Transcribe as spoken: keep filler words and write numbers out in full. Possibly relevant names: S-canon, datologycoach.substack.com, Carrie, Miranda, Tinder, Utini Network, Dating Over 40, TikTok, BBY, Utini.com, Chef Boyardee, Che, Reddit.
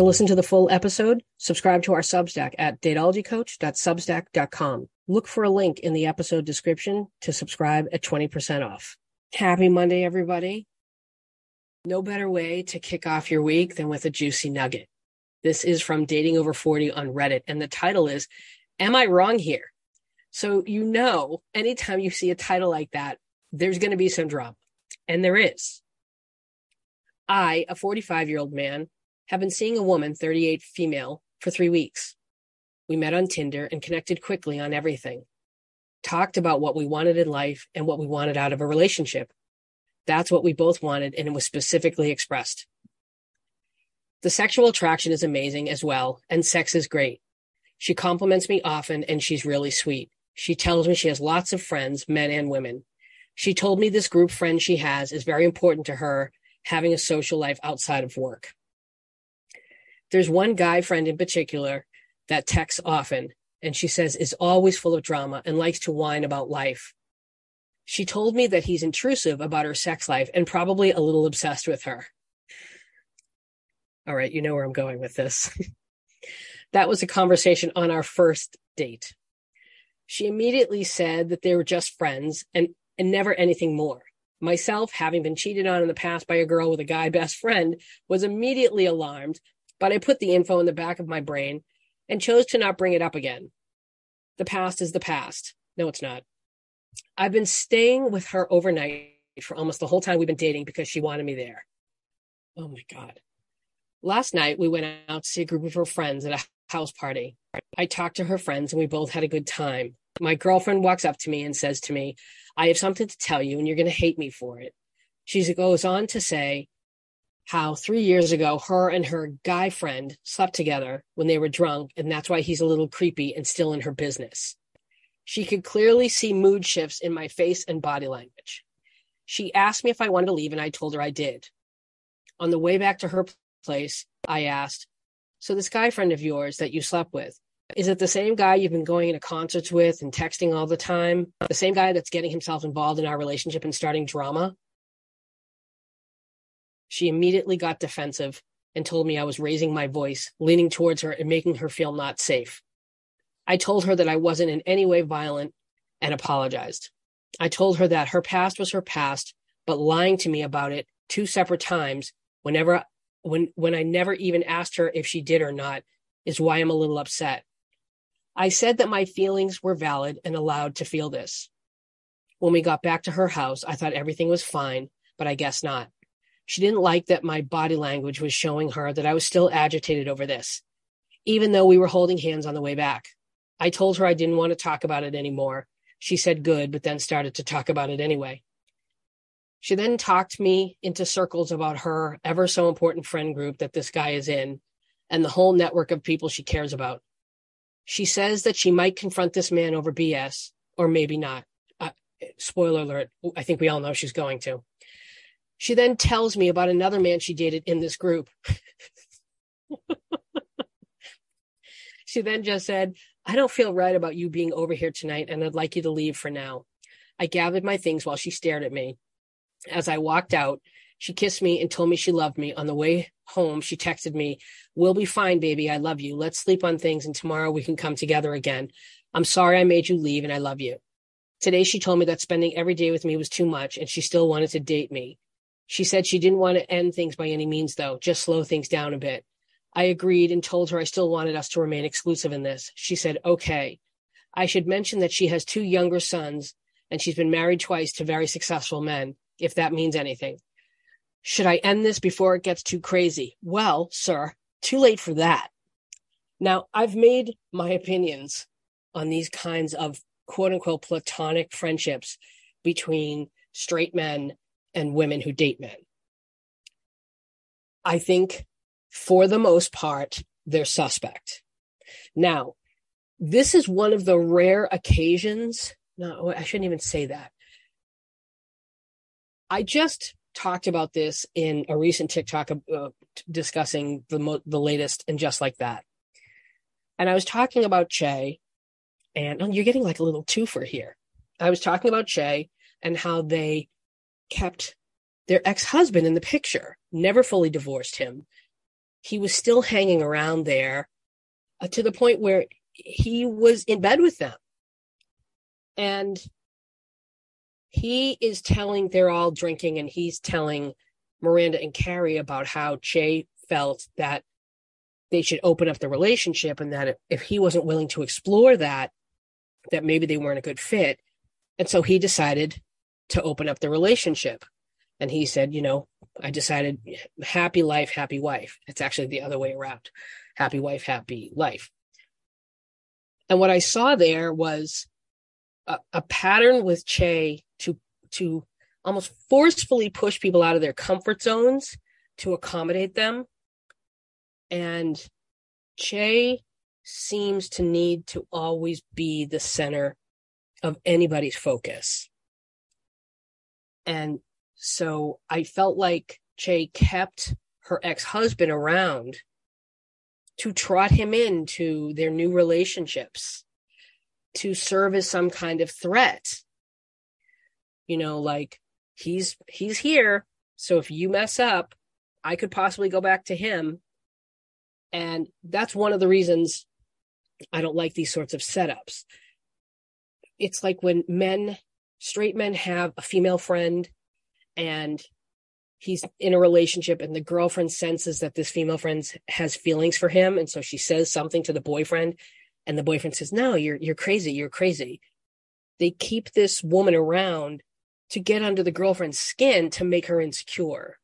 To listen to the full episode, subscribe to our Substack at datology coach dot substack dot com. Look for a link in the episode description to subscribe at twenty percent off. Happy Monday, everybody. No better way to kick off your week than with a juicy nugget. This is from Dating Over forty on Reddit, and the title is, Am I Wrong Here? So you know, anytime you see a title like that, there's going to be some drama. And there is. I, a forty-five-year-old man, have been seeing a woman, thirty-eight female, for three weeks. We met on Tinder and connected quickly on everything. Talked about what we wanted in life and what we wanted out of a relationship. That's what we both wanted, and it was specifically expressed. The sexual attraction is amazing as well, and sex is great. She compliments me often, and she's really sweet. She tells me she has lots of friends, men and women. She told me this group friend she has is very important to her, having a social life outside of work. There's one guy friend in particular that texts often, and she says is always full of drama and likes to whine about life. She told me that he's intrusive about her sex life and probably a little obsessed with her. All right, you know where I'm going with this. That was a conversation on our first date. She immediately said that they were just friends and, and never anything more. Myself, having been cheated on in the past by a girl with a guy best friend, was immediately alarmed, but I put the info in the back of my brain and chose to not bring it up again. The past is the past. No, it's not. I've been staying with her overnight for almost the whole time we've been dating because she wanted me there. Oh my God. Last night, we went out to see a group of her friends at a house party. I talked to her friends and we both had a good time. My girlfriend walks up to me and says to me, I have something to tell you and you're going to hate me for it. She goes on to say how three years ago, her and her guy friend slept together when they were drunk, and that's why he's a little creepy and still in her business. She could clearly see mood shifts in my face and body language. She asked me if I wanted to leave, and I told her I did. On the way back to her place, I asked, so this guy friend of yours that you slept with, is it the same guy you've been going to concerts with and texting all the time? The same guy that's getting himself involved in our relationship and starting drama? She immediately got defensive and told me I was raising my voice, leaning towards her and making her feel not safe. I told her that I wasn't in any way violent and apologized. I told her that her past was her past, but lying to me about it two separate times whenever when when I never even asked her if she did or not is why I'm a little upset. I said that my feelings were valid and allowed to feel this. When we got back to her house, I thought everything was fine, but I guess not. She didn't like that my body language was showing her that I was still agitated over this, even though we were holding hands on the way back. I told her I didn't want to talk about it anymore. She said good, but then started to talk about it anyway. She then talked me into circles about her ever so important friend group that this guy is in and the whole network of people she cares about. She says that she might confront this man over B S, or maybe not. Uh, spoiler alert, I think we all know she's going to. She then tells me about another man she dated in this group. She then just said, I don't feel right about you being over here tonight, and I'd like you to leave for now. I gathered my things while she stared at me. As I walked out, she kissed me and told me she loved me. On the way home, she texted me, we'll be fine, baby. I love you. Let's sleep on things, and tomorrow we can come together again. I'm sorry I made you leave, and I love you. Today, she told me that spending every day with me was too much, and she still wanted to date me. She said she didn't want to end things by any means, though, just slow things down a bit. I agreed and told her I still wanted us to remain exclusive in this. She said, okay. I should mention that she has two younger sons, and she's been married twice to very successful men, if that means anything. Should I end this before it gets too crazy? Well, sir, too late for that. Now, I've made my opinions on these kinds of quote-unquote platonic friendships between straight men and women who date men. I think, for the most part, they're suspect. Now, this is one of the rare occasions. No, I shouldn't even say that. I just talked about this in a recent TikTok uh, discussing the mo- the latest and just like that. And I was talking about Che, and oh, you're getting like a little twofer here. I was talking about Che and how they kept their ex-husband in the picture, never fully divorced him, he was still hanging around there uh, to the point where he was in bed with them. And he is telling, they're all drinking, and he's telling Miranda and Carrie about how Che felt that they should open up the relationship, and that if he wasn't willing to explore that, that maybe they weren't a good fit. And so he decided to open up the relationship. And he said, you know, I decided happy life, happy wife. It's actually the other way around. Happy wife, happy life. And what I saw there was a, a pattern with Che to, to almost forcefully push people out of their comfort zones to accommodate them. And Che seems to need to always be the center of anybody's focus. And so I felt like Che kept her ex-husband around to trot him into their new relationships, to serve as some kind of threat. You know, like, he's he's here, so if you mess up, I could possibly go back to him. And that's one of the reasons I don't like these sorts of setups. It's like when men, straight men, have a female friend, and he's in a relationship, and the girlfriend senses that this female friend has feelings for him. And so she says something to the boyfriend, and the boyfriend says, no, you're, you're crazy. You're crazy. They keep this woman around to get under the girlfriend's skin to make her insecure.